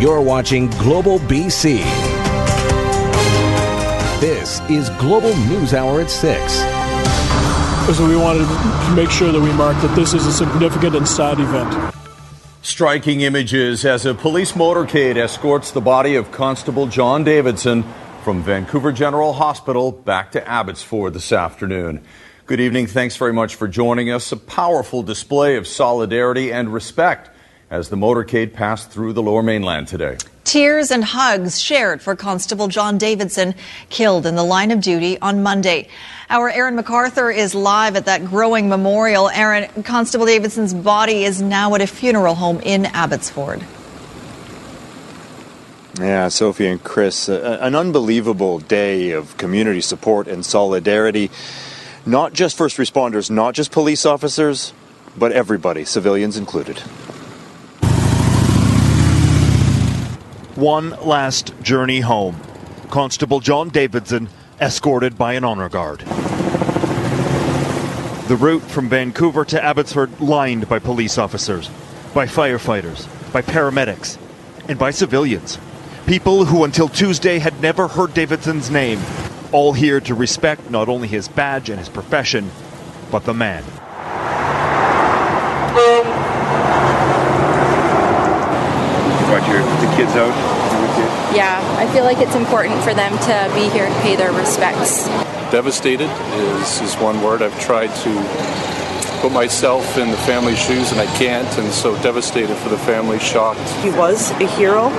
You're watching Global BC. This is Global News Hour at 6. So we wanted to make sure that we mark that this is a significant and sad event. Striking images as a police motorcade escorts the body of Constable John Davidson from Vancouver General Hospital back to Abbotsford this afternoon. Good evening. Thanks very much for joining us. A powerful display of solidarity and respect as the motorcade passed through the Lower Mainland today. Tears and hugs shared for Constable John Davidson, killed in the line of duty on Monday. Our Aaron MacArthur is live at that growing memorial. Aaron, Constable Davidson's body is now at a funeral home in Abbotsford. Yeah, Sophie and Chris, an unbelievable day of community support and solidarity. Not just first responders, not just police officers, but everybody, civilians included. One last journey home. Constable John Davidson escorted by an honor guard. The route from Vancouver to Abbotsford lined by police officers, by firefighters, by paramedics, and by civilians. People who until Tuesday had never heard Davidson's name, all here to respect not only his badge and his profession, but the man. Kids out? Yeah, I feel like it's important for them to be here and pay their respects. Devastated is one word. I've tried to put myself in the family's shoes and I can't, and so devastated for the family, shocked. He was a hero.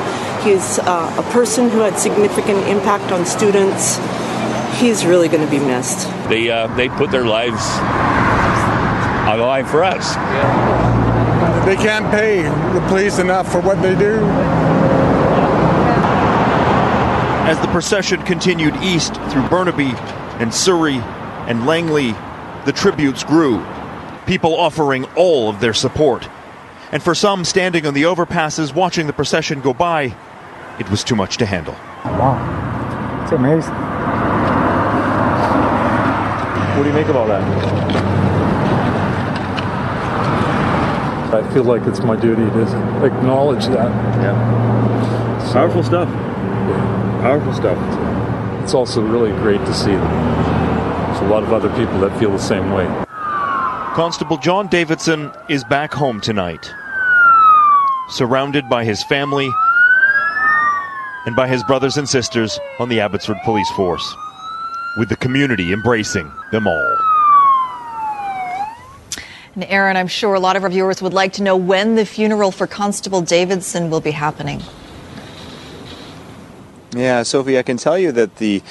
He's a person who had significant impact on students. He's really going to be missed. They put their lives on the line for us. Yeah. They can't pay the police enough for what they do. As the procession continued east through Burnaby and Surrey and Langley, the tributes grew, people offering all of their support. And for some standing on the overpasses watching the procession go by, it was too much to handle. Wow, it's amazing. What do you make of all that? I feel like it's my duty to acknowledge that. Yeah, so. Powerful stuff. Powerful stuff. It's also really great to see them. There's a lot of other people that feel the same way. Constable John Davidson is back home tonight, surrounded by his family and by his brothers and sisters on the Abbotsford Police Force, with the community embracing them all. And Aaron, I'm sure a lot of our viewers would like to know when the funeral for Constable Davidson will be happening. Yeah, Sophie, I can tell you that the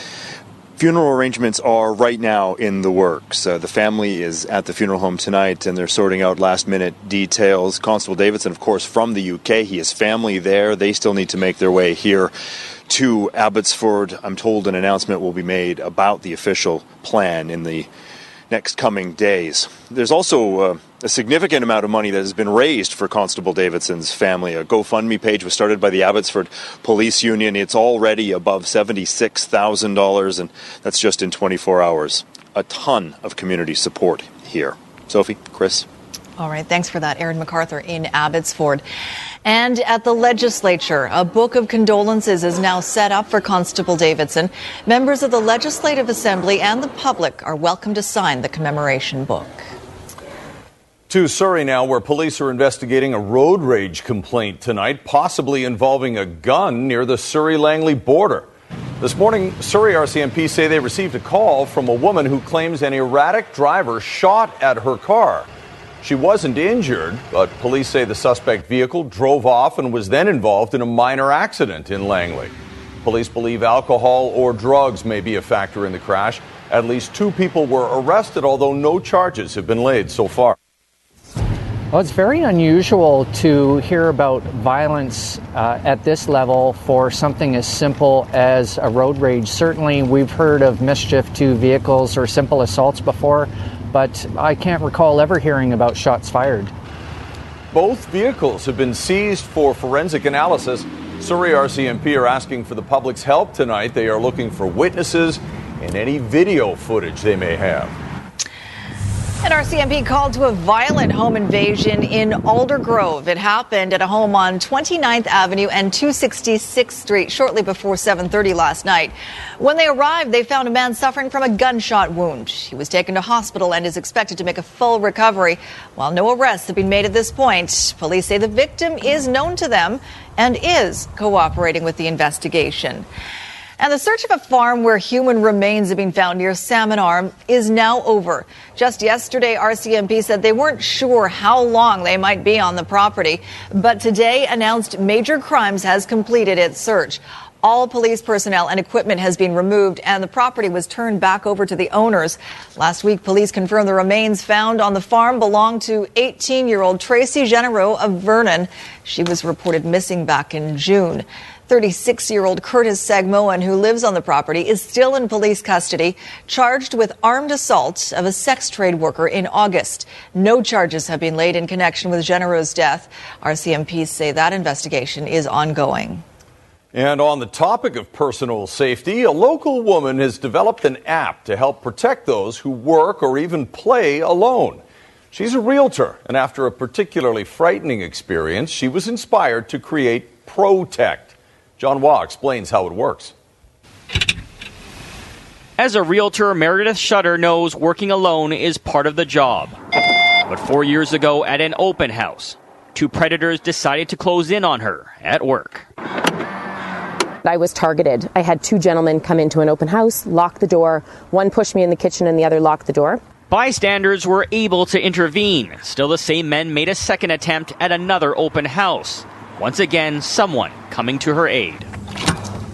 funeral arrangements are right now in the works. The family is at the funeral home tonight, and they're sorting out last-minute details. Constable Davidson, of course, from the UK. He has family there. They still need to make their way here to Abbotsford. I'm told an announcement will be made about the official plan in the next coming days. There's also a significant amount of money that has been raised for Constable Davidson's family. A GoFundMe page was started by the Abbotsford Police Union. It's already above $76,000, and that's just in 24 hours. A ton of community support here. Sophie, Chris. All right, thanks for that, Aaron MacArthur in Abbotsford. And at the legislature, a book of condolences is now set up for Constable Davidson. Members of the Legislative Assembly and the public are welcome to sign the commemoration book. To Surrey now, where police are investigating a road rage complaint tonight, possibly involving a gun near the Surrey-Langley border. This morning, Surrey RCMP say they received a call from a woman who claims an erratic driver shot at her car. She wasn't injured, but police say the suspect vehicle drove off and was then involved in a minor accident in Langley. Police believe alcohol or drugs may be a factor in the crash. At least two people were arrested, although no charges have been laid so far. Well, it's very unusual to hear about violence at this level for something as simple as a road rage. Certainly, we've heard of mischief to vehicles or simple assaults before, but I can't recall ever hearing about shots fired. Both vehicles have been seized for forensic analysis. Surrey RCMP are asking for the public's help tonight. They are looking for witnesses and any video footage they may have. An RCMP called to a violent home invasion in Aldergrove. It happened at a home on 29th Avenue and 266th Street shortly before 7:30 last night. When they arrived, they found a man suffering from a gunshot wound. He was taken to hospital and is expected to make a full recovery. While no arrests have been made at this point, police say the victim is known to them and is cooperating with the investigation. And the search of a farm where human remains have been found near Salmon Arm is now over. Just yesterday, RCMP said they weren't sure how long they might be on the property, but today announced Major Crimes has completed its search. All police personnel and equipment has been removed, and the property was turned back over to the owners. Last week, police confirmed the remains found on the farm belonged to 18-year-old Tracy Genereau of Vernon. She was reported missing back in June. 36-year-old Curtis Sagmoen, who lives on the property, is still in police custody, charged with armed assault of a sex trade worker in August. No charges have been laid in connection with Genereau's death. RCMPs say that investigation is ongoing. And on the topic of personal safety, a local woman has developed an app to help protect those who work or even play alone. She's a realtor, and after a particularly frightening experience, she was inspired to create ProTect. John Waugh explains how it works. As a realtor, Meredith Shutter knows working alone is part of the job. But 4 years ago at an open house, two predators decided to close in on her at work. I was targeted. I had two gentlemen come into an open house, lock the door. One pushed me in the kitchen and the other locked the door. Bystanders were able to intervene. Still, the same men made a second attempt at another open house. Once again, someone coming to her aid.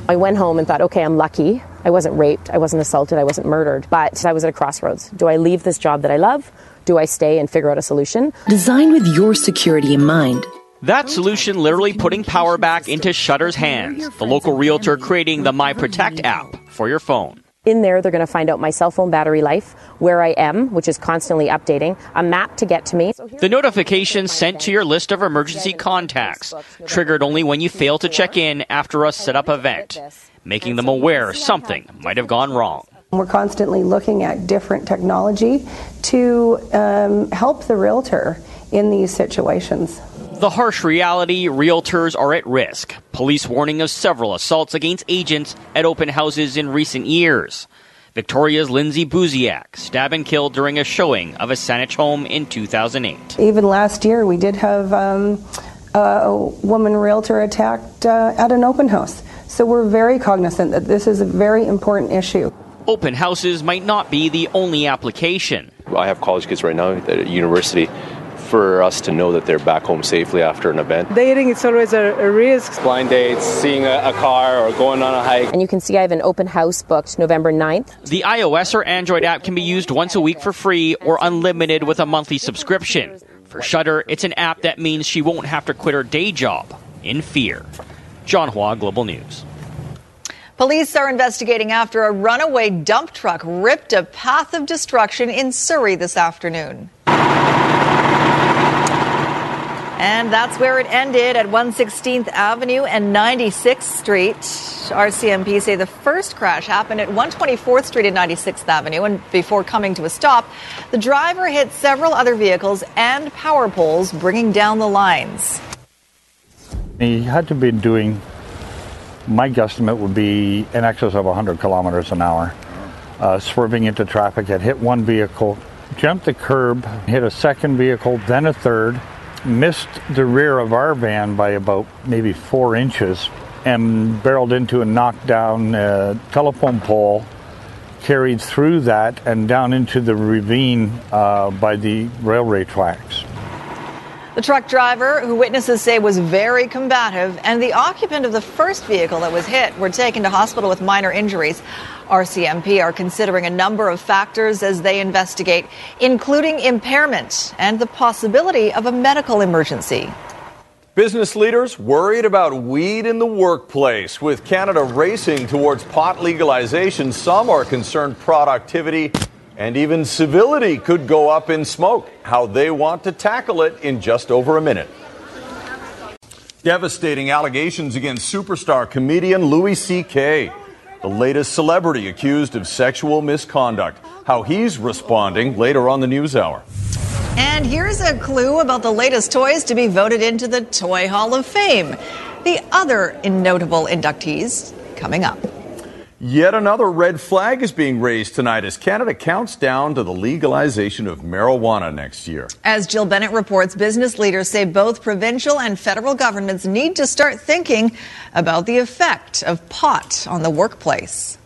I went home and thought, okay, I'm lucky. I wasn't raped, I wasn't assaulted, I wasn't murdered, but I was at a crossroads. Do I leave this job that I love? Do I stay and figure out a solution? Designed with your security in mind. That solution literally putting power back into Shutter's hands. The local realtor creating the MyProtect app for your phone. In there, they're going to find out my cell phone battery life, where I am, which is constantly updating, a map to get to me. The notification sent to your list of emergency contacts, triggered only when you fail to check in after a setup event, making them aware something might have gone wrong. We're constantly looking at different technology to help the realtor in these situations. The harsh reality, realtors are at risk. Police warning of several assaults against agents at open houses in recent years. Victoria's Lindsay Buziak, stabbed and killed during a showing of a Saanich home in 2008. Even last year, we did have a woman realtor attacked at an open house. So we're very cognizant that this is a very important issue. Open houses might not be the only application. I have college kids right now at university. For us to know that they're back home safely after an event. Dating is always a risk. Blind dates, seeing a car or going on a hike. And you can see I have an open house booked November 9th. The iOS or Android app can be used once a week for free or unlimited with a monthly subscription. For Shutter, it's an app that means she won't have to quit her day job in fear. John Hua, Global News. Police are investigating after a runaway dump truck ripped a path of destruction in Surrey this afternoon. And that's where it ended, at 116th Avenue and 96th Street. RCMP say the first crash happened at 124th Street and 96th Avenue, and before coming to a stop, the driver hit several other vehicles and power poles, bringing down the lines. He had to be doing, my guesstimate would be in excess of 100 kilometers an hour, swerving into traffic. It hit one vehicle, jumped the curb, hit a second vehicle, then a third. Missed the rear of our van by about maybe 4 inches and barreled into a knocked down telephone pole, carried through that and down into the ravine by the railway tracks. The truck driver, who witnesses say was very combative, and the occupant of the first vehicle that was hit were taken to hospital with minor injuries. RCMP are considering a number of factors as they investigate, including impairment and the possibility of a medical emergency. Business leaders worried about weed in the workplace. With Canada racing towards pot legalization, some are concerned productivity and even civility could go up in smoke. How they want to tackle it in just over a minute. Devastating allegations against superstar comedian Louis C.K. The latest celebrity accused of sexual misconduct. How he's responding later on the News Hour. And here's a clue about the latest toys to be voted into the Toy Hall of Fame. The other notable inductees coming up. Yet another red flag is being raised tonight as Canada counts down to the legalization of marijuana next year. As Jill Bennett reports, business leaders say both provincial and federal governments need to start thinking about the effect of pot on the workplace.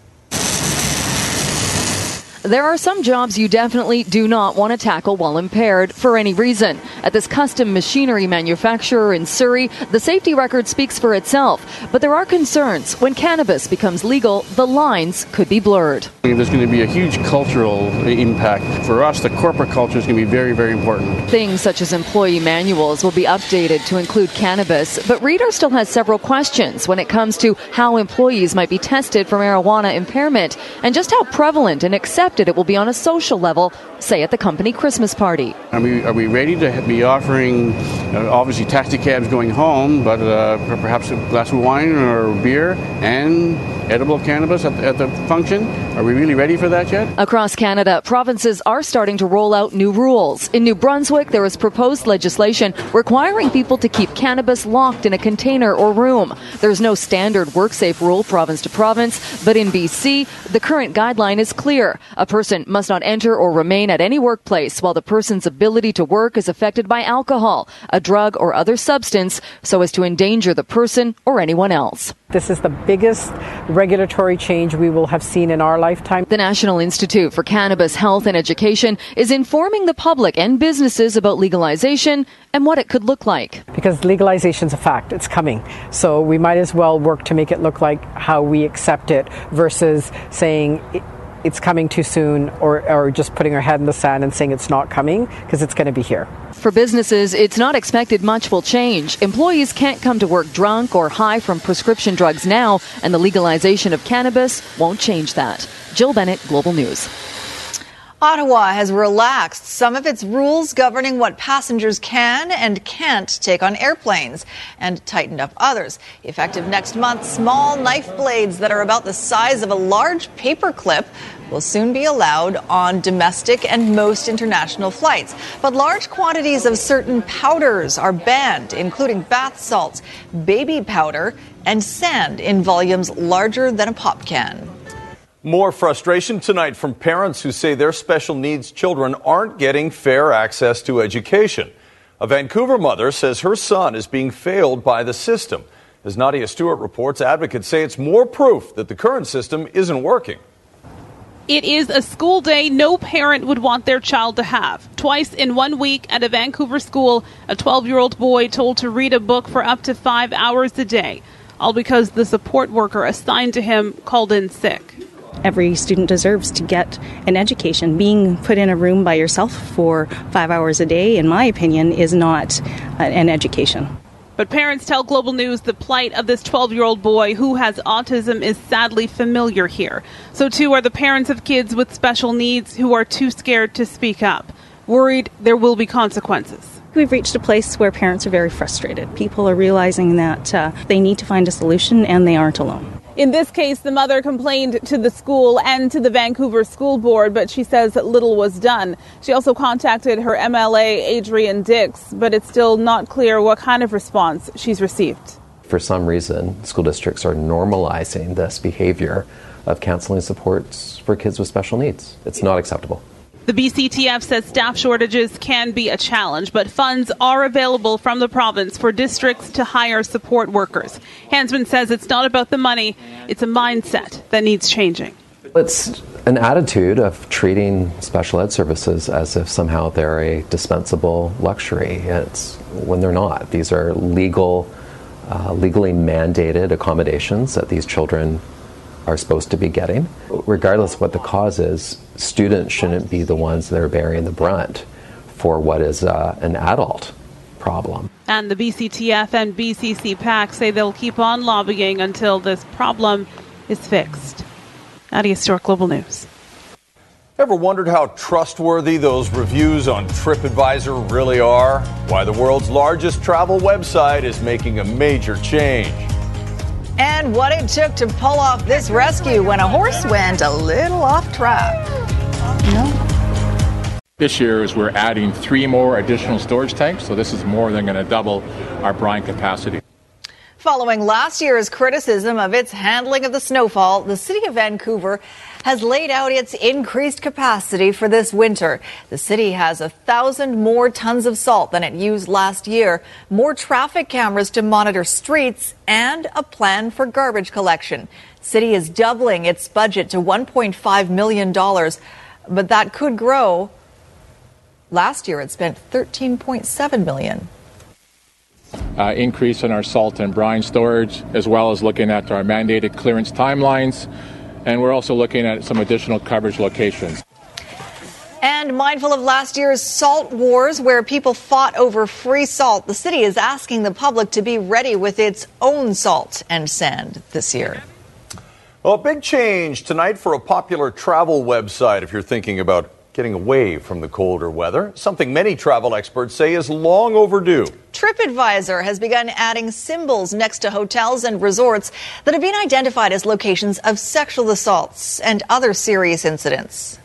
There are some jobs you definitely do not want to tackle while impaired for any reason. At this custom machinery manufacturer in Surrey, the safety record speaks for itself. But there are concerns. When cannabis becomes legal, the lines could be blurred. There's going to be a huge cultural impact. For us, the corporate culture is going to be very, very important. Things such as employee manuals will be updated to include cannabis. But Reader still has several questions when it comes to how employees might be tested for marijuana impairment and just how prevalent and accepted it will be on a social level, say at the company Christmas party. Are we ready to be offering, obviously, taxi cabs going home, but perhaps a glass of wine or beer and edible cannabis at the function? Are we really ready for that yet? Across Canada, provinces are starting to roll out new rules. In New Brunswick, there is proposed legislation requiring people to keep cannabis locked in a container or room. There's no standard WorkSafe rule province to province, but in BC, the current guideline is clear. A person must not enter or remain at any workplace while the person's ability to work is affected by alcohol, a drug or other substance, so as to endanger the person or anyone else. This is the biggest regulatory change we will have seen in our lifetime. The National Institute for Cannabis Health and Education is informing the public and businesses about legalization and what it could look like. Because legalization's a fact, it's coming. So we might as well work to make it look like how we accept it versus saying it's coming too soon or just putting our head in the sand and saying it's not coming, because it's going to be here. For businesses, it's not expected much will change. Employees can't come to work drunk or high from prescription drugs now, and the legalization of cannabis won't change that. Jill Bennett, Global News. Ottawa has relaxed some of its rules governing what passengers can and can't take on airplanes and tightened up others. Effective next month, small knife blades that are about the size of a large paper clip will soon be allowed on domestic and most international flights. But large quantities of certain powders are banned, including bath salts, baby powder, and sand in volumes larger than a pop can. More frustration tonight from parents who say their special needs children aren't getting fair access to education. A Vancouver mother says her son is being failed by the system. As Nadia Stewart reports, advocates say it's more proof that the current system isn't working. It is a school day no parent would want their child to have. Twice in 1 week at a Vancouver school, a 12-year-old boy told to read a book for up to 5 hours a day, all because the support worker assigned to him called in sick. Every student deserves to get an education. Being put in a room by yourself for 5 hours a day, in my opinion, is not an education. But parents tell Global News the plight of this 12-year-old boy who has autism is sadly familiar here. So too are the parents of kids with special needs who are too scared to speak up, worried there will be consequences. We've reached a place where parents are very frustrated. People are realizing that they need to find a solution and they aren't alone. In this case, the mother complained to the school and to the Vancouver School Board, but she says little was done. She also contacted her MLA, Adrian Dix, but it's still not clear what kind of response she's received. For some reason, school districts are normalizing this behavior of counseling supports for kids with special needs. It's not acceptable. The BCTF says staff shortages can be a challenge, but funds are available from the province for districts to hire support workers. Hansman says it's not about the money, it's a mindset that needs changing. It's an attitude of treating special ed services as if somehow they're a dispensable luxury. It's when they're not. These are legally mandated accommodations that these children are supposed to be getting. Regardless of what the cause is, students shouldn't be the ones that are bearing the brunt for what is an adult problem. And the BCTF and BCC PAC say they'll keep on lobbying until this problem is fixed. Nadia Stewart, Global News. Ever wondered how trustworthy those reviews on TripAdvisor really are? Why the world's largest travel website is making a major change. and what it took to pull off this rescue when a horse went a little off track. This year is we're adding 3 more additional storage tanks, so this is more than going to double our brine capacity. Following last year's criticism of its handling of the snowfall, the City of Vancouver has laid out its increased capacity for this winter. The city has 1,000 more tons of salt than it used last year, more traffic cameras to monitor streets, and a plan for garbage collection. The city is doubling its budget to $1.5 million, but that could grow. Last year it spent $13.7 million. Increase in our salt and brine storage, as well as looking at our mandated clearance timelines, and we're also looking at some additional coverage locations. And mindful of last year's salt wars, where people fought over free salt, the city is asking the public to be ready with its own salt and sand this year. Well, a big change tonight for a popular travel website if you're thinking about getting away from the colder weather, something many travel experts say is long overdue. TripAdvisor has begun adding symbols next to hotels and resorts that have been identified as locations of sexual assaults and other serious incidents.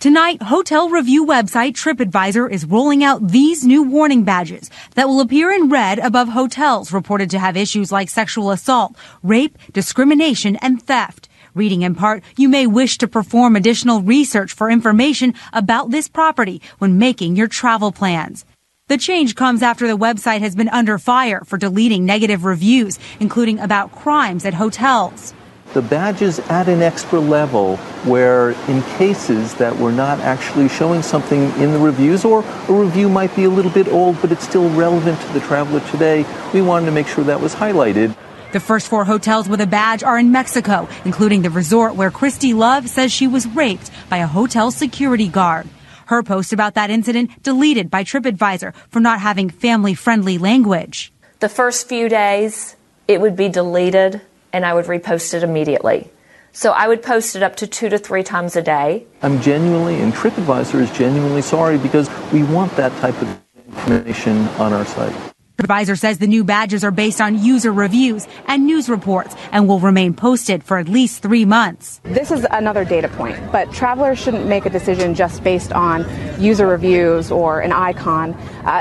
Tonight, hotel review website TripAdvisor is rolling out these new warning badges that will appear in red above hotels reported to have issues like sexual assault, rape, discrimination, and theft. Reading in part, you may wish to perform additional research for information about this property when making your travel plans. The change comes after the website has been under fire for deleting negative reviews, including about crimes at hotels. The badges add an extra level where in cases that we're not actually showing something in the reviews, or a review might be a little bit old, but it's still relevant to the traveler today, we wanted to make sure that was highlighted. The first 4 hotels with a badge are in Mexico, including the resort where Christy Love says she was raped by a hotel security guard. Her post about that incident deleted by TripAdvisor for not having family-friendly language. The first few days, it would be deleted, and I would repost it immediately. So I would post it up to 2 to 3 times a day. I'm genuinely, and TripAdvisor is genuinely sorry, because we want that type of information on our site. TripAdvisor says the new badges are based on user reviews and news reports and will remain posted for at least 3 months. This is another data point, but travelers shouldn't make a decision just based on user reviews or an icon.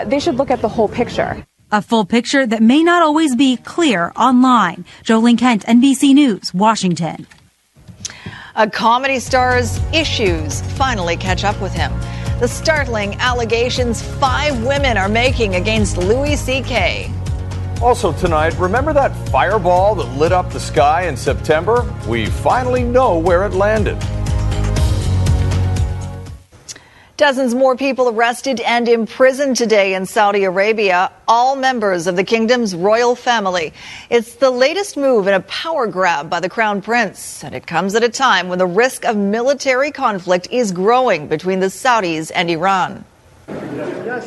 They should look at the whole picture. A full picture that may not always be clear online. Jolene Kent, NBC News, Washington. A comedy star's issues finally catch up with him. The startling allegations 5 women are making against Louis C.K. Also tonight, remember that fireball that lit up the sky in September? We finally know where it landed. Dozens more people arrested and imprisoned today in Saudi Arabia, all members of the kingdom's royal family. It's the latest move in a power grab by the crown prince, and it comes at a time when the risk of military conflict is growing between the Saudis and Iran.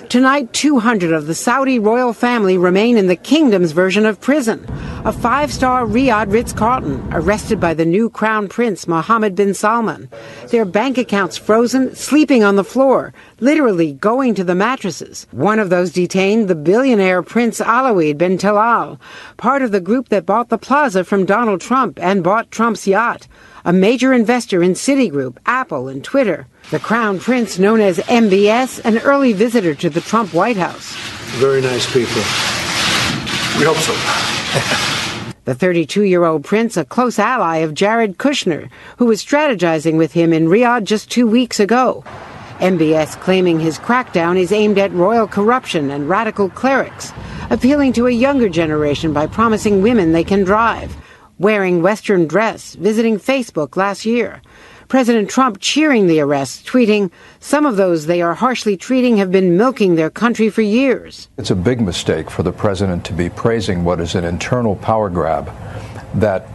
Tonight, 200 of the Saudi royal family remain in the kingdom's version of prison. A 5-star Riyadh Ritz-Carlton arrested by the new crown prince, Mohammed bin Salman. Their bank accounts frozen, sleeping on the floor, literally going to the mattresses. One of those detained, the billionaire Prince Alawid bin Talal, part of the group that bought the plaza from Donald Trump and bought Trump's yacht. A major investor in Citigroup, Apple, and Twitter. The crown prince, known as MBS, an early visitor to the Trump White House. Very nice people. We hope so. The 32-year-old prince, a close ally of Jared Kushner, who was strategizing with him in Riyadh just 2 weeks ago. MBS claiming his crackdown is aimed at royal corruption and radical clerics, appealing to a younger generation by promising women they can drive. Wearing Western dress, visiting Facebook last year. President Trump cheering the arrests, tweeting, "Some of those they are harshly treating have been milking their country for years." It's a big mistake for the president to be praising what is an internal power grab that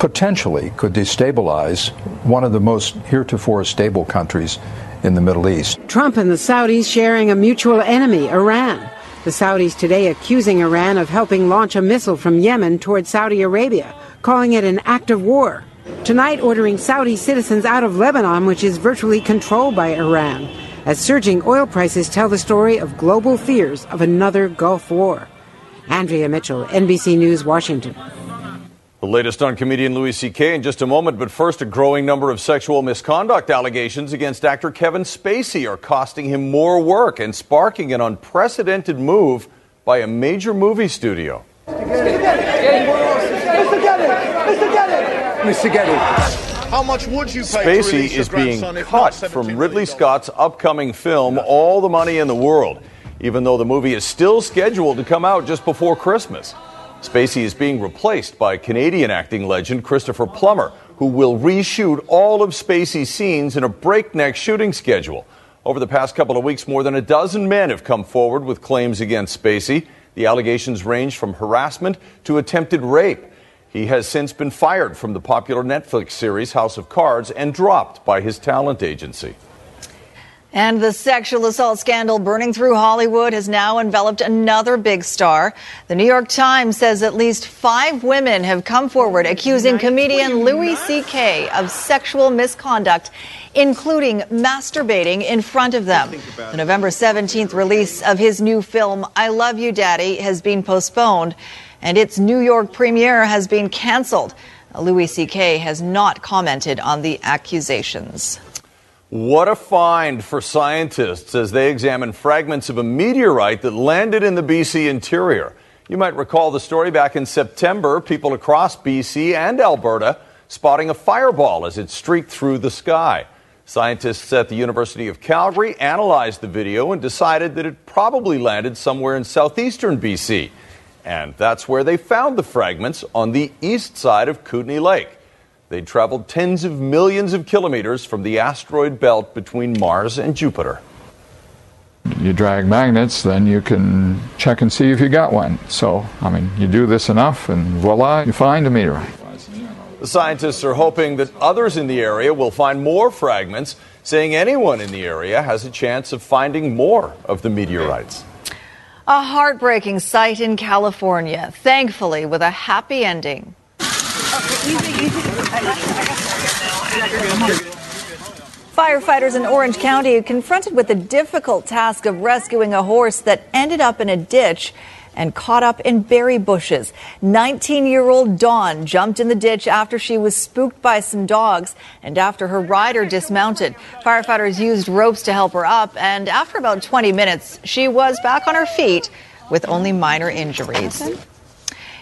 potentially could destabilize one of the most heretofore stable countries in the Middle East. Trump and the Saudis sharing a mutual enemy, Iran. The Saudis today accusing Iran of helping launch a missile from Yemen toward Saudi Arabia, calling it an act of war. Tonight, ordering Saudi citizens out of Lebanon, which is virtually controlled by Iran, as surging oil prices tell the story of global fears of another Gulf war. Andrea Mitchell, NBC News, Washington. The latest on comedian Louis C.K. in just a moment, but first, a growing number of sexual misconduct allegations against actor Kevin Spacey are costing him more work and sparking an unprecedented move by a major movie studio. Mr. Getty. How much would you pay? Spacey is being cut from Ridley Scott's upcoming film, All the Money in the World, even though the movie is still scheduled to come out just before Christmas. Spacey is being replaced by Canadian acting legend Christopher Plummer, who will reshoot all of Spacey's scenes in a breakneck shooting schedule. Over the past couple of weeks, more than a dozen men have come forward with claims against Spacey. The allegations range from harassment to attempted rape. He has since been fired from the popular Netflix series House of Cards and dropped by his talent agency. And the sexual assault scandal burning through Hollywood has now enveloped another big star. The New York Times says at least 5 women have come forward accusing comedian Louis C.K. of sexual misconduct, including masturbating in front of them. The November 17th release of his new film, I Love You, Daddy, has been postponed, and its New York premiere has been canceled. Louis C.K. has not commented on the accusations. What a find for scientists as they examine fragments of a meteorite that landed in the BC interior. You might recall the story back in September, people across BC and Alberta spotting a fireball as it streaked through the sky. Scientists at the University of Calgary analyzed the video and decided that it probably landed somewhere in southeastern BC. And that's where they found the fragments, on the east side of Kootenay Lake. They traveled tens of millions of kilometers from the asteroid belt between Mars and Jupiter. You drag magnets, then you can check and see if you got one. So, you do this enough and voila, you find a meteorite. The scientists are hoping that others in the area will find more fragments, saying anyone in the area has a chance of finding more of the meteorites. A heartbreaking sight in California, thankfully with a happy ending. Firefighters in Orange County are confronted with the difficult task of rescuing a horse that ended up in a ditch and caught up in berry bushes. 19-year-old Dawn jumped in the ditch after she was spooked by some dogs and after her rider dismounted. Firefighters used ropes to help her up, and after about 20 minutes, she was back on her feet with only minor injuries.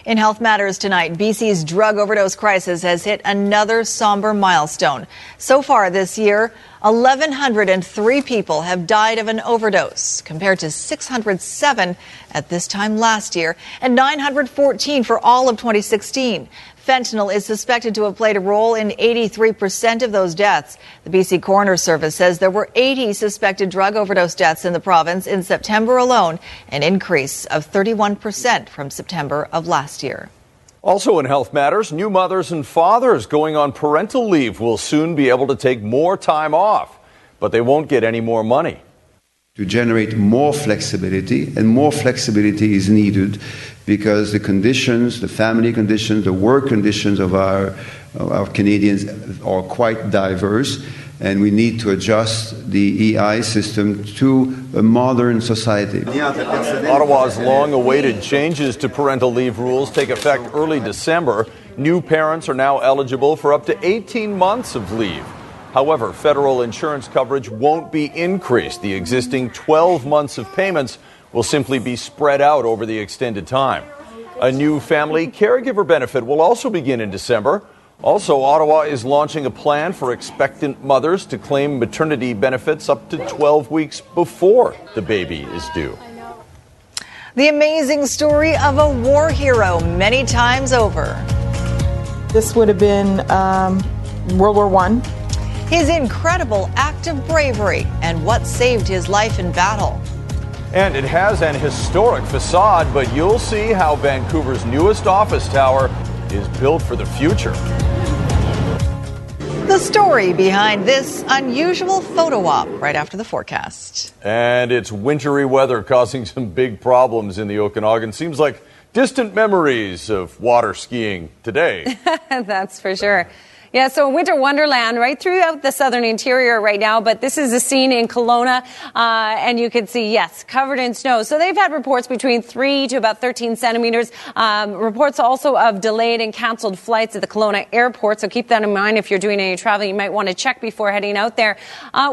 In Health Matters tonight, BC's drug overdose crisis has hit another somber milestone. So far this year, 1,103 people have died of an overdose, compared to 607 at this time last year, and 914 for all of 2016. Fentanyl is suspected to have played a role in 83% of those deaths. The BC Coroner's Service says there were 80 suspected drug overdose deaths in the province in September alone, an increase of 31% from September of last year. Also in Health Matters, new mothers and fathers going on parental leave will soon be able to take more time off, but they won't get any more money. To generate more flexibility, and more flexibility is needed because the conditions, the family conditions, the work conditions of our Canadians are quite diverse, and we need to adjust the EI system to a modern society. Ottawa's long-awaited changes to parental leave rules take effect early December. New parents are now eligible for up to 18 months of leave. However, federal insurance coverage won't be increased. The existing 12 months of payments will simply be spread out over the extended time. A new family caregiver benefit will also begin in December. Also, Ottawa is launching a plan for expectant mothers to claim maternity benefits up to 12 weeks before the baby is due. The amazing story of a war hero many times over. This would have been World War I. His incredible act of bravery and what saved his life in battle. And it has an historic facade, but you'll see how Vancouver's newest office tower is built for the future. The story behind this unusual photo op right after the forecast. And it's wintry weather causing some big problems in the Okanagan. Seems like distant memories of water skiing today. That's for sure. Yeah, so winter wonderland right throughout the southern interior right now, but this is the scene in Kelowna, and you can see, yes, covered in snow. So they've had reports between 3 to about 13 centimeters. Reports also of delayed and canceled flights at the Kelowna airport, so keep that in mind if you're doing any travel. You might want to check before heading out there.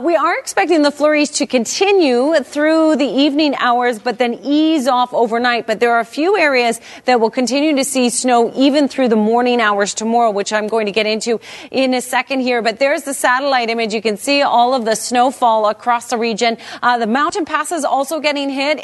We are expecting the flurries to continue through the evening hours, but then ease off overnight. But there are a few areas that will continue to see snow even through the morning hours tomorrow, which I'm going to get into in a second here. But there's the satellite image. You can see all of the snowfall across the region. The mountain passes also getting hit.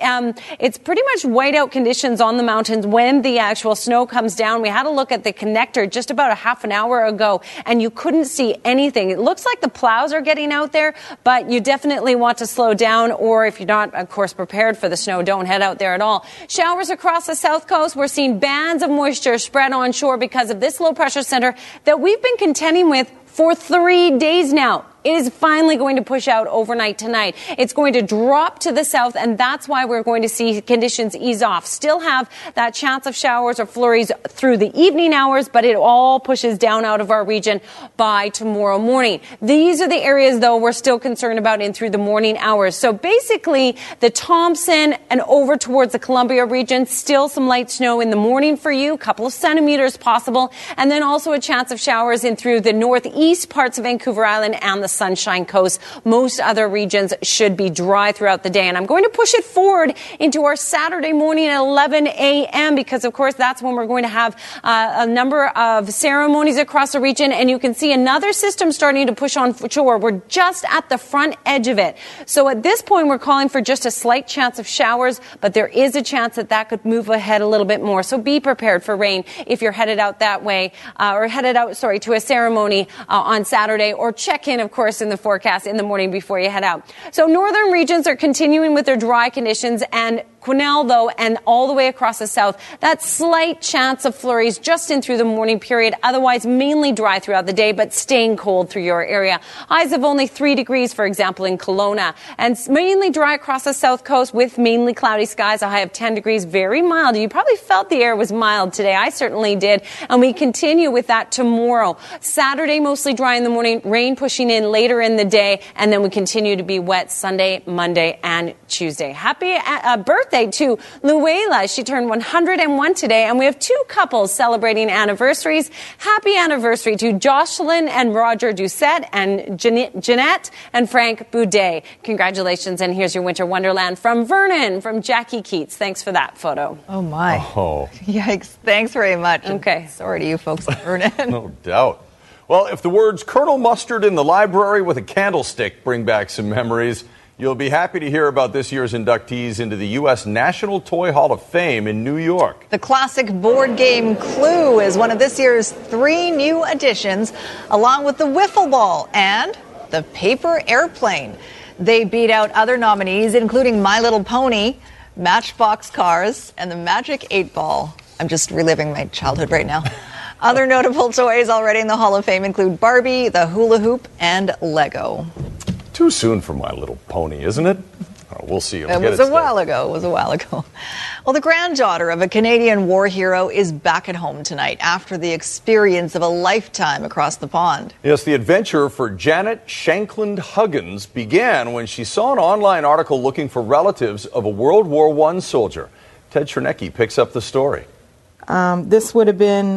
It's pretty much whiteout conditions on the mountains when the actual snow comes down. We had a look at the connector just about a half an hour ago, and you couldn't see anything. It looks like the plows are getting out there, but you definitely want to slow down, or if you're not, of course, prepared for the snow, don't head out there at all. Showers across the south coast. We're seeing bands of moisture spread onshore because of this low pressure center that we've been contending with for 3 days now. It is finally going to push out overnight tonight. It's going to drop to the south, and that's why we're going to see conditions ease off. Still have that chance of showers or flurries through the evening hours, but it all pushes down out of our region by tomorrow morning. These are the areas, though, we're still concerned about in through the morning hours. So basically, the Thompson and over towards the Columbia region, still some light snow in the morning for you, a couple of centimeters possible, and then also a chance of showers in through the northeast parts of Vancouver Island and the Sunshine Coast. Most other regions should be dry throughout the day. And I'm going to push it forward into our Saturday morning at 11 a.m. because, of course, that's when we're going to have a number of ceremonies across the region. And you can see another system starting to push on shore. We're just at the front edge of it. So at this point, we're calling for just a slight chance of showers, but there is a chance that that could move ahead a little bit more. So be prepared for rain if you're headed out that way, or headed out, to a ceremony on Saturday, or check in, of course, in the forecast in the morning before you head out. So northern regions are continuing with their dry conditions, and Quesnel, though, and all the way across the south, that slight chance of flurries just in through the morning period, otherwise mainly dry throughout the day, but staying cold through your area. Highs of only 3 degrees, for example, in Kelowna, and mainly dry across the south coast with mainly cloudy skies, a high of 10 degrees, very mild. You probably felt the air was mild today. I certainly did, and we continue with that tomorrow. Saturday, mostly dry in the morning, rain pushing in later in the day, and then we continue to be wet Sunday, Monday, and Tuesday. Happy birthday to Luella. She turned 101 today, and we have two couples celebrating anniversaries. Happy anniversary to Jocelyn and Roger Doucette, and Jeanette and Frank Boudet. Congratulations, and here's your winter wonderland from Vernon, from Jackie Keats. Thanks for that photo. Oh, my. Oh. Yikes. Thanks very much. Okay. Sorry to you folks in Vernon. No doubt. Well, if the words Colonel Mustard in the library with a candlestick bring back some memories, you'll be happy to hear about this year's inductees into the U.S. National Toy Hall of Fame in New York. The classic board game Clue is one of this year's 3 new additions, along with the wiffle ball and the paper airplane. They beat out other nominees, including My Little Pony, Matchbox Cars, and the Magic 8-Ball. I'm just reliving my childhood right now. Other notable toys already in the Hall of Fame include Barbie, the hula hoop, and Lego. Too soon for My Little Pony, isn't it? Oh, we'll see. It was a while ago. Well, the granddaughter of a Canadian war hero is back at home tonight after the experience of a lifetime across the pond. Yes, the adventure for Janet Shankland Huggins began when she saw an online article looking for relatives of a World War I soldier. Ted Schrenecki picks up the story. This would have been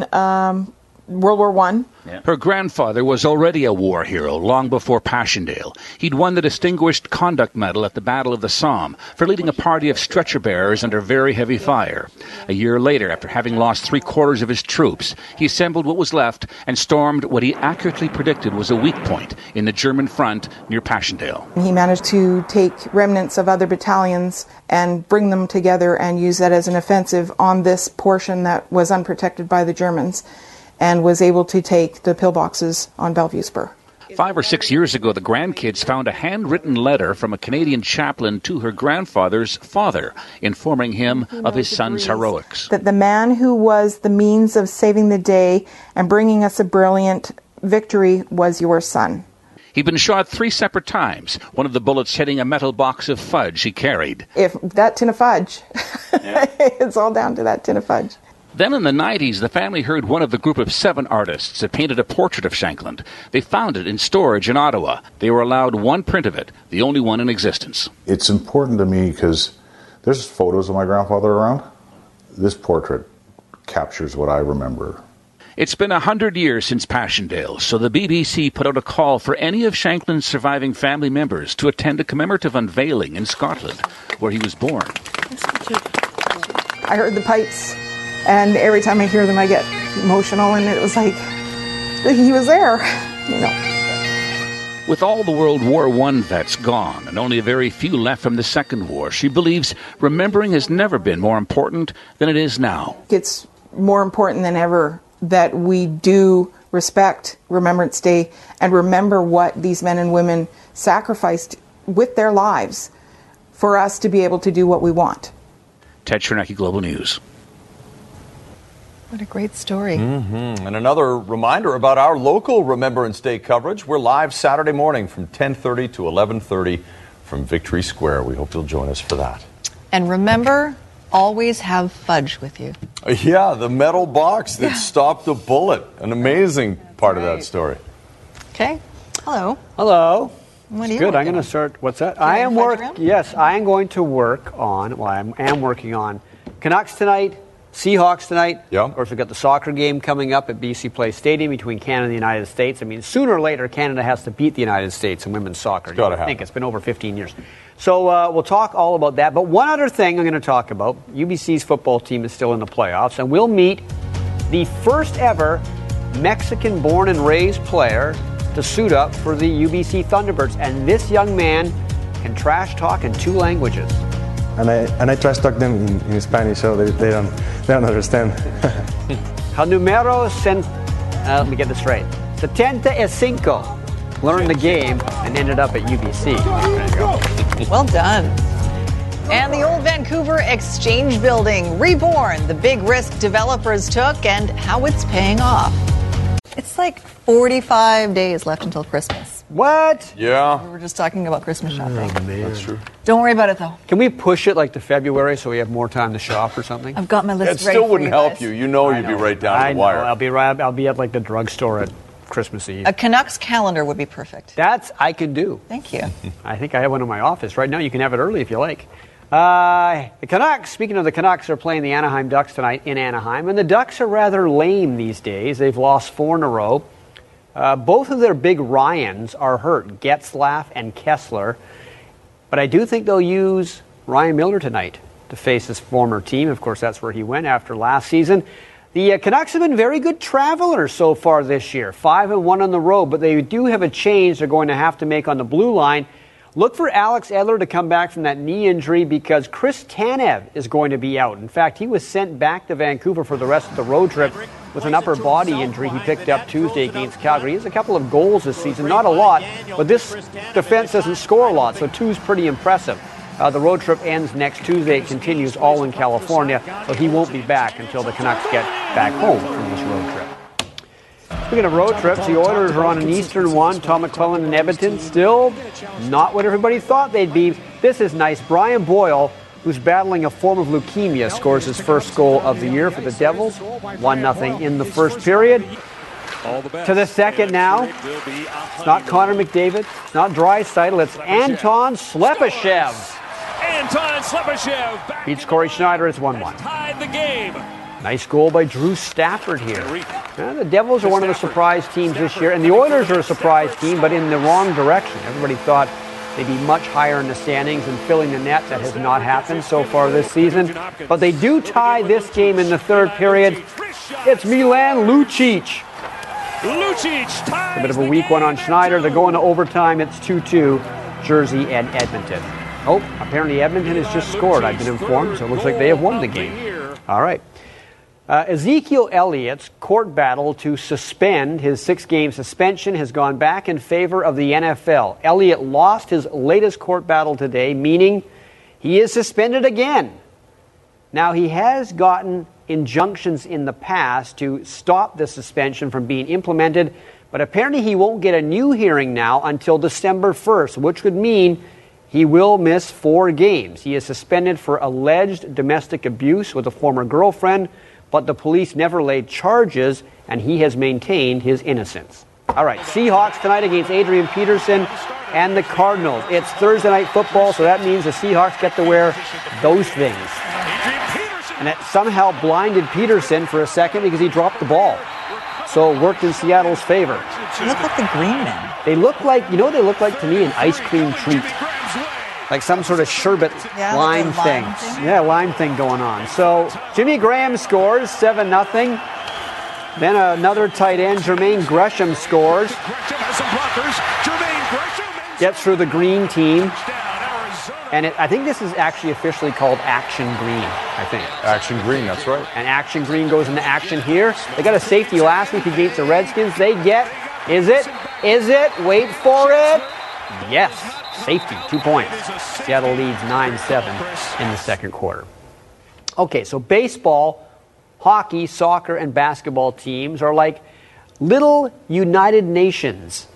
World War I. Yeah. Her grandfather was already a war hero long before Passchendaele. He'd won the Distinguished Conduct Medal at the Battle of the Somme for leading a party of stretcher bearers under very heavy fire. A year later, after having lost 3/4 of his troops, he assembled what was left and stormed what he accurately predicted was a weak point in the German front near Passchendaele. He managed to take remnants of other battalions and bring them together and use that as an offensive on this portion that was unprotected by the Germans, and was able to take the pillboxes on Bellevue Spur. 5 or 6 years ago, the grandkids found a handwritten letter from a Canadian chaplain to her grandfather's father, informing him of his son's heroics. That the man who was the means of saving the day and bringing us a brilliant victory was your son. He'd been shot 3 separate times, one of the bullets hitting a metal box of fudge he carried. If that tin of fudge, yeah. It's all down to that tin of fudge. Then in the 90s, the family heard one of the group of 7 artists that painted a portrait of Shankland. They found it in storage in Ottawa. They were allowed one print of it, the only one in existence. It's important to me because there's photos of my grandfather around. This portrait captures what I remember. It's been 100 years since Passchendaele, so the BBC put out a call for any of Shankland's surviving family members to attend a commemorative unveiling in Scotland, where he was born. I heard the pipes, and every time I hear them, I get emotional, and it was like, he was there, you know. With all the World War I vets gone, and only a very few left from the Second War, she believes remembering has never been more important than it is now. It's more important than ever that we do respect Remembrance Day and remember what these men and women sacrificed with their lives for us to be able to do what we want. Ted Schrenecki, Global News. What a great story. Mm-hmm. And another reminder about our local Remembrance Day coverage. We're live Saturday morning from 10:30 to 11:30 from Victory Square. We hope you'll join us for that. And remember, always have fudge with you. Yeah, the metal box that stopped the bullet. An amazing part of that story. Okay. Hello. Hello. What are you good. I'm going to start. What's that? I am working on Canucks tonight, Seahawks tonight. Yeah. Of course, we've got the soccer game coming up at BC Play Stadium between Canada and the United States. I mean, sooner or later, Canada has to beat the United States in women's soccer. It's got to happen. I think it's been over 15 years. So we'll talk all about that. But one other thing I'm going to talk about, UBC's football team is still in the playoffs, and we'll meet the first ever Mexican-born and raised player to suit up for the UBC Thunderbirds. And this young man can trash talk in 2 languages. And I trash talk them in Spanish, so they don't understand. El número let me get this right. 75. Learned the game and ended up at UBC. There you go. Well done. And the old Vancouver Exchange Building, reborn, the big risk developers took and how it's paying off. It's like 45 days left until Christmas. What? Yeah. We were just talking about Christmas shopping. Oh, man. That's true. Don't worry about it, though. Can we push it like to February so we have more time to shop or something? I've got my list ready. That still wouldn't help you. You know you'd be right down the wire. I'll be at like the drugstore at Christmas Eve. A Canucks calendar would be perfect. That's I could do. Thank you. I think I have one in my office right now. You can have it early if you like. The Canucks, speaking of the Canucks, are playing the Anaheim Ducks tonight in Anaheim, and the Ducks are rather lame these days. They've lost 4 in a row. Both of their big Ryans are hurt, Getzlaff and Kessler, but I do think they'll use Ryan Miller tonight to face his former team. Of course, that's where he went after last season. The Canucks have been very good travelers so far this year, 5-1 on the road, but they do have a change they're going to have to make on the blue line. Look for Alex Edler to come back from that knee injury because Chris Tanev is going to be out. In fact, he was sent back to Vancouver for the rest of the road trip with an upper body injury he picked up Tuesday against Calgary. He has a couple of goals this season, not a lot, but this defense doesn't score a lot, so 2's pretty impressive. The road trip ends next Tuesday. It continues all in California, so he won't be back until the Canucks get back home from this road trip. Speaking of road trips, the Oilers are on an eastern one. Tom McClellan and Edmonton, still not what everybody thought they'd be. This is nice. Brian Boyle, who's battling a form of leukemia, scores his first goal of the year for the Devils. 1-0 in the first period. To the second now. It's not Connor McDavid. It's not Draisaitl. It's Anton Slepyshev. Anton Slepyshev beats Corey Schneider. It's 1-1. Tied the game. Nice goal by Drew Stafford here. The Devils are one of the surprise teams this year, and the Oilers are a surprise team, but in the wrong direction. Everybody thought they'd be much higher in the standings and filling the net. That has not happened so far this season. But they do tie this game in the third period. It's Milan Lucic. A bit of a weak one on Schneider. They're going to overtime. It's 2-2, Jersey and Edmonton. Oh, apparently Edmonton has just scored, I've been informed, so it looks like they have won the game. All right. Ezekiel Elliott's court battle to suspend his 6-game suspension has gone back in favor of the NFL. Elliott lost his latest court battle today, meaning he is suspended again. Now, he has gotten injunctions in the past to stop the suspension from being implemented, but apparently he won't get a new hearing now until December 1st, which would mean he will miss 4 games. He is suspended for alleged domestic abuse with a former girlfriend, but the police never laid charges, and he has maintained his innocence. All right, Seahawks tonight against Adrian Peterson and the Cardinals. It's Thursday night football, so that means the Seahawks get to wear those things. And it somehow blinded Peterson for a second because he dropped the ball. So it worked in Seattle's favor. They look like the Green Men. They look like, you know, they look like to me an ice cream treat. Like some sort of sherbet lime thing. Yeah, lime thing going on. So Jimmy Graham scores 7-0. Then another tight end, Jermaine Gresham, scores. Gets through the green team. And I think this is actually officially called Action Green, I think. Action Green, that's right. And Action Green goes into action here. They got a safety last week against the Redskins. They get, wait for it. Yes, safety, 2 points. Seattle leads 9-7 in the second quarter. Okay, so baseball, hockey, soccer, and basketball teams are like little United Nations.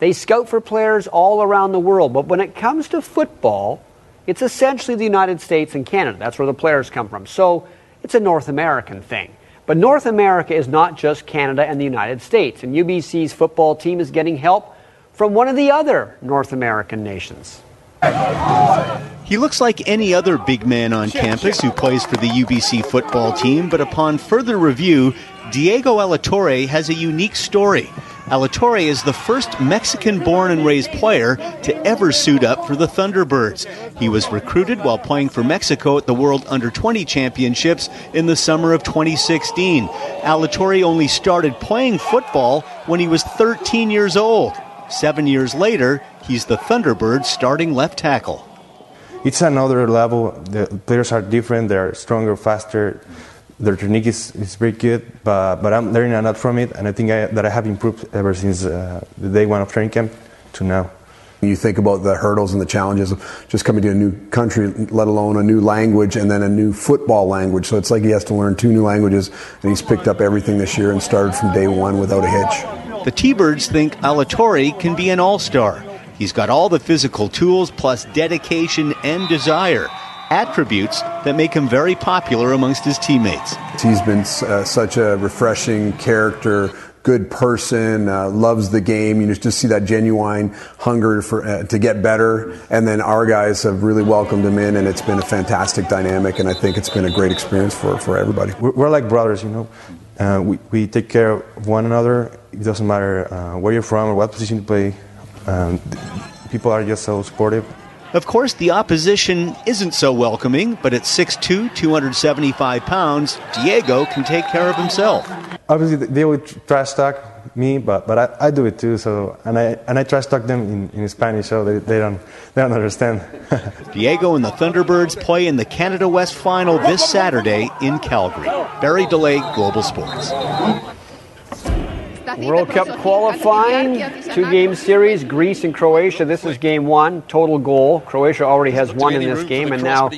They scout for players all around the world. But when it comes to football, it's essentially the United States and Canada. That's where the players come from. So it's a North American thing. But North America is not just Canada and the United States. And UBC's football team is getting help from one of the other North American nations. He looks like any other big man on campus who plays for the UBC football team, but upon further review, Diego Alatorre has a unique story. Alatorre is the first Mexican-born and raised player to ever suit up for the Thunderbirds. He was recruited while playing for Mexico at the World Under-20 Championships in the summer of 2016. Alatorre only started playing football when he was 13 years old. 7 years later, he's the Thunderbirds' starting left tackle. It's another level. The players are different. They're stronger, faster. Their technique is very good, but I'm learning a lot from it, and I think that I have improved ever since the day one of training camp to now. You think about the hurdles and the challenges of just coming to a new country, let alone a new language, and then a new football language. So it's like he has to learn two new languages, and he's picked up everything this year and started from day one without a hitch. The T-Birds think Alatorre can be an all-star. He's got all the physical tools plus dedication and desire, attributes that make him very popular amongst his teammates. He's been such a refreshing character, good person, loves the game. You just see that genuine hunger for to get better. And then our guys have really welcomed him in, and it's been a fantastic dynamic, and I think it's been a great experience for everybody. We're like brothers, you know. We take care of one another. It doesn't matter where you're from or what position you play. People are just so supportive. Of course, the opposition isn't so welcoming, but at 6'2", 275 pounds, Diego can take care of himself. Obviously, they would trash talk me, but I do it too. So and I trash talk them in Spanish, so they don't understand. Diego and the Thunderbirds play in the Canada West Final this Saturday in Calgary. Barry DeLay, Global Sports. World Cup qualifying, two-game series, Greece and Croatia. This is game one, total goal. Croatia already has one in this game, and now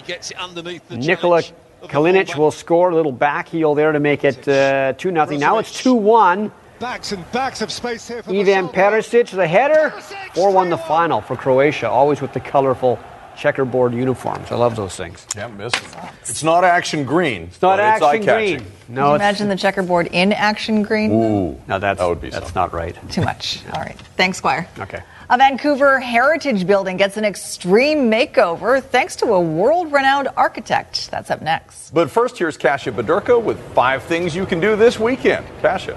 Nikola Kalinic will score, a little back heel there to make it 2-0. Now it's 2-1. Backs of space here for Ivan Perisic, the header, 4-1 the final for Croatia, always with the colorful checkerboard uniforms. I love those things. Can't miss it. It's not Action Green. It's not Action Green. No. Can you imagine the checkerboard in Action Green? Ooh, no, that's not right. Too much. All right. Thanks, Squire. Okay. A Vancouver heritage building gets an extreme makeover thanks to a world-renowned architect. That's up next. But first, here's Kasia Bedurka with 5 things you can do this weekend. Kasia.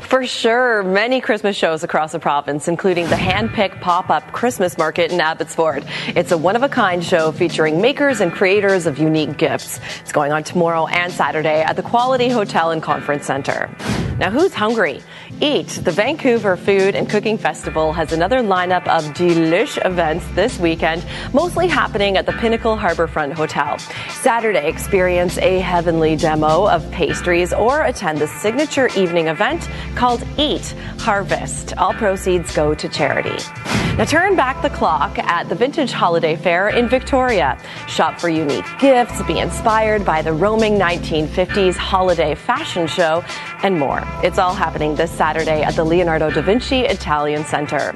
For sure, many Christmas shows across the province, including the hand-picked pop-up Christmas market in Abbotsford. It's a one-of-a-kind show featuring makers and creators of unique gifts. It's going on tomorrow and Saturday at the Quality Hotel and Conference Centre. Now, who's hungry? Eat. The Vancouver Food and Cooking Festival has another lineup of delish events this weekend, mostly happening at the Pinnacle Harbourfront Hotel. Saturday, experience a heavenly demo of pastries or attend the signature evening event called Eat Harvest. All proceeds go to charity. Now turn back the clock at the Vintage Holiday Fair in Victoria. Shop for unique gifts, be inspired by the roaming 1950s holiday fashion show, and more. It's all happening this Saturday at the Leonardo da Vinci Italian Center.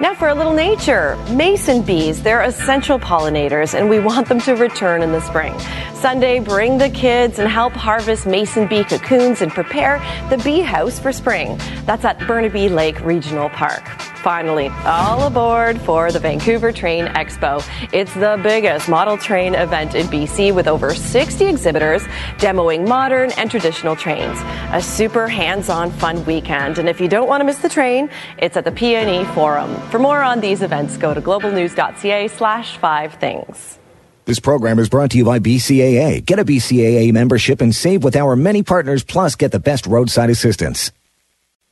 Now for a little nature. Mason bees, they're essential pollinators, and we want them to return in the spring. Sunday, bring the kids and help harvest mason bee cocoons and prepare the bee house for spring. That's at Burnaby Lake Regional Park. Finally, all aboard for the Vancouver Train Expo. It's the biggest model train event in BC with over 60 exhibitors demoing modern and traditional trains. A super hands-on fun weekend. And if you don't want to miss the train, it's at the P&E Forum. For more on these events, go to globalnews.ca/5things. This program is brought to you by BCAA. Get a BCAA membership and save with our many partners, plus get the best roadside assistance.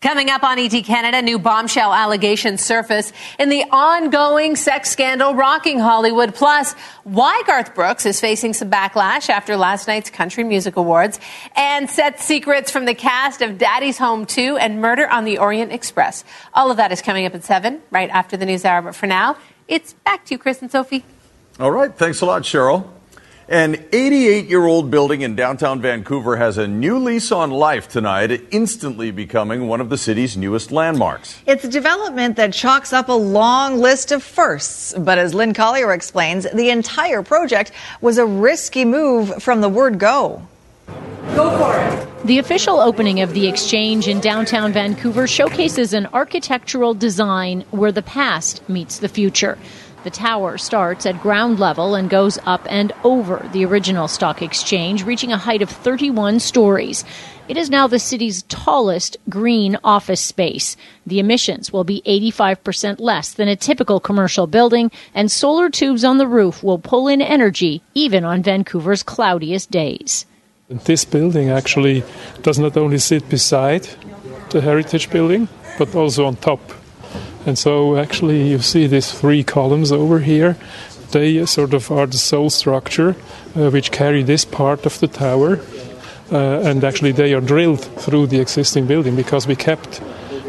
Coming up on ET Canada, new bombshell allegations surface in the ongoing sex scandal rocking Hollywood. Plus, why Garth Brooks is facing some backlash after last night's Country Music Awards. And set secrets from the cast of Daddy's Home 2 and Murder on the Orient Express. All of that is coming up at 7, right after the news hour. But for now, it's back to you, Chris and Sophie. All right. Thanks a lot, Cheryl. An 88-year-old building in downtown Vancouver has a new lease on life tonight, instantly becoming one of the city's newest landmarks. It's a development that chalks up a long list of firsts, but as Lynn Collier explains, the entire project was a risky move from the word go. Go for it. The official opening of the Exchange in downtown Vancouver showcases an architectural design where the past meets the future. The tower starts at ground level and goes up and over the original stock exchange, reaching a height of 31 stories. It is now the city's tallest green office space. The emissions will be 85% less than a typical commercial building, and solar tubes on the roof will pull in energy even on Vancouver's cloudiest days. This building actually does not only sit beside the heritage building, but also on top. And so actually you see these three columns over here. They sort of are the sole structure which carry this part of the tower. And actually they are drilled through the existing building because we kept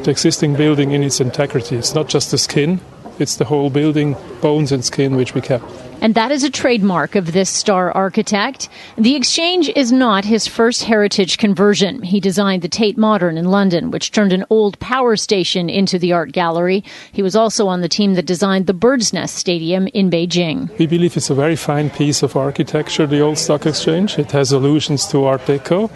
the existing building in its integrity. It's not just the skin, it's the whole building, bones and skin, which we kept. And that is a trademark of this star architect. The Exchange is not his first heritage conversion. He designed the Tate Modern in London, which turned an old power station into the art gallery. He was also on the team that designed the Bird's Nest Stadium in Beijing. We believe it's a very fine piece of architecture, the old stock exchange. It has allusions to Art Deco.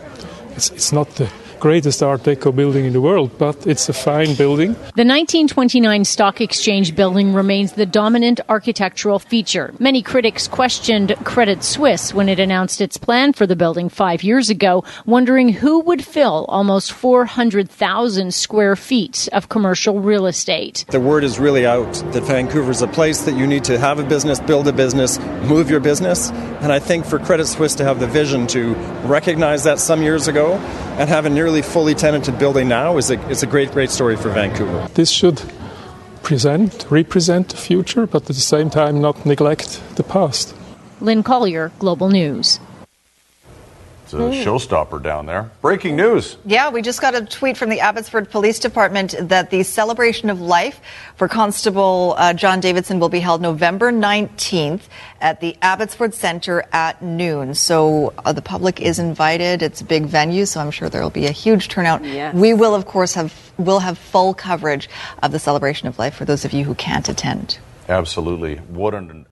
It's not the greatest Art Deco building in the world, but it's a fine building. The 1929 Stock Exchange building remains the dominant architectural feature. Many critics questioned Credit Suisse when it announced its plan for the building 5 years ago, wondering who would fill almost 400,000 square feet of commercial real estate. The word is really out that Vancouver's a place that you need to have a business, build a business, move your business. And I think for Credit Suisse to have the vision to recognize that some years ago and have a nearly fully tenanted building now is a great story for Vancouver. This should represent the future, but at the same time not neglect the past. Lynn Collier, Global News. It's a showstopper down there. Breaking news. Yeah, we just got a tweet from the Abbotsford Police Department that the celebration of life for Constable John Davidson will be held November 19th at the Abbotsford Centre at noon. So the public is invited. It's a big venue, so I'm sure there will be a huge turnout. Yes. We will, of course, have full coverage of the celebration of life for those of you who can't attend. Absolutely. What an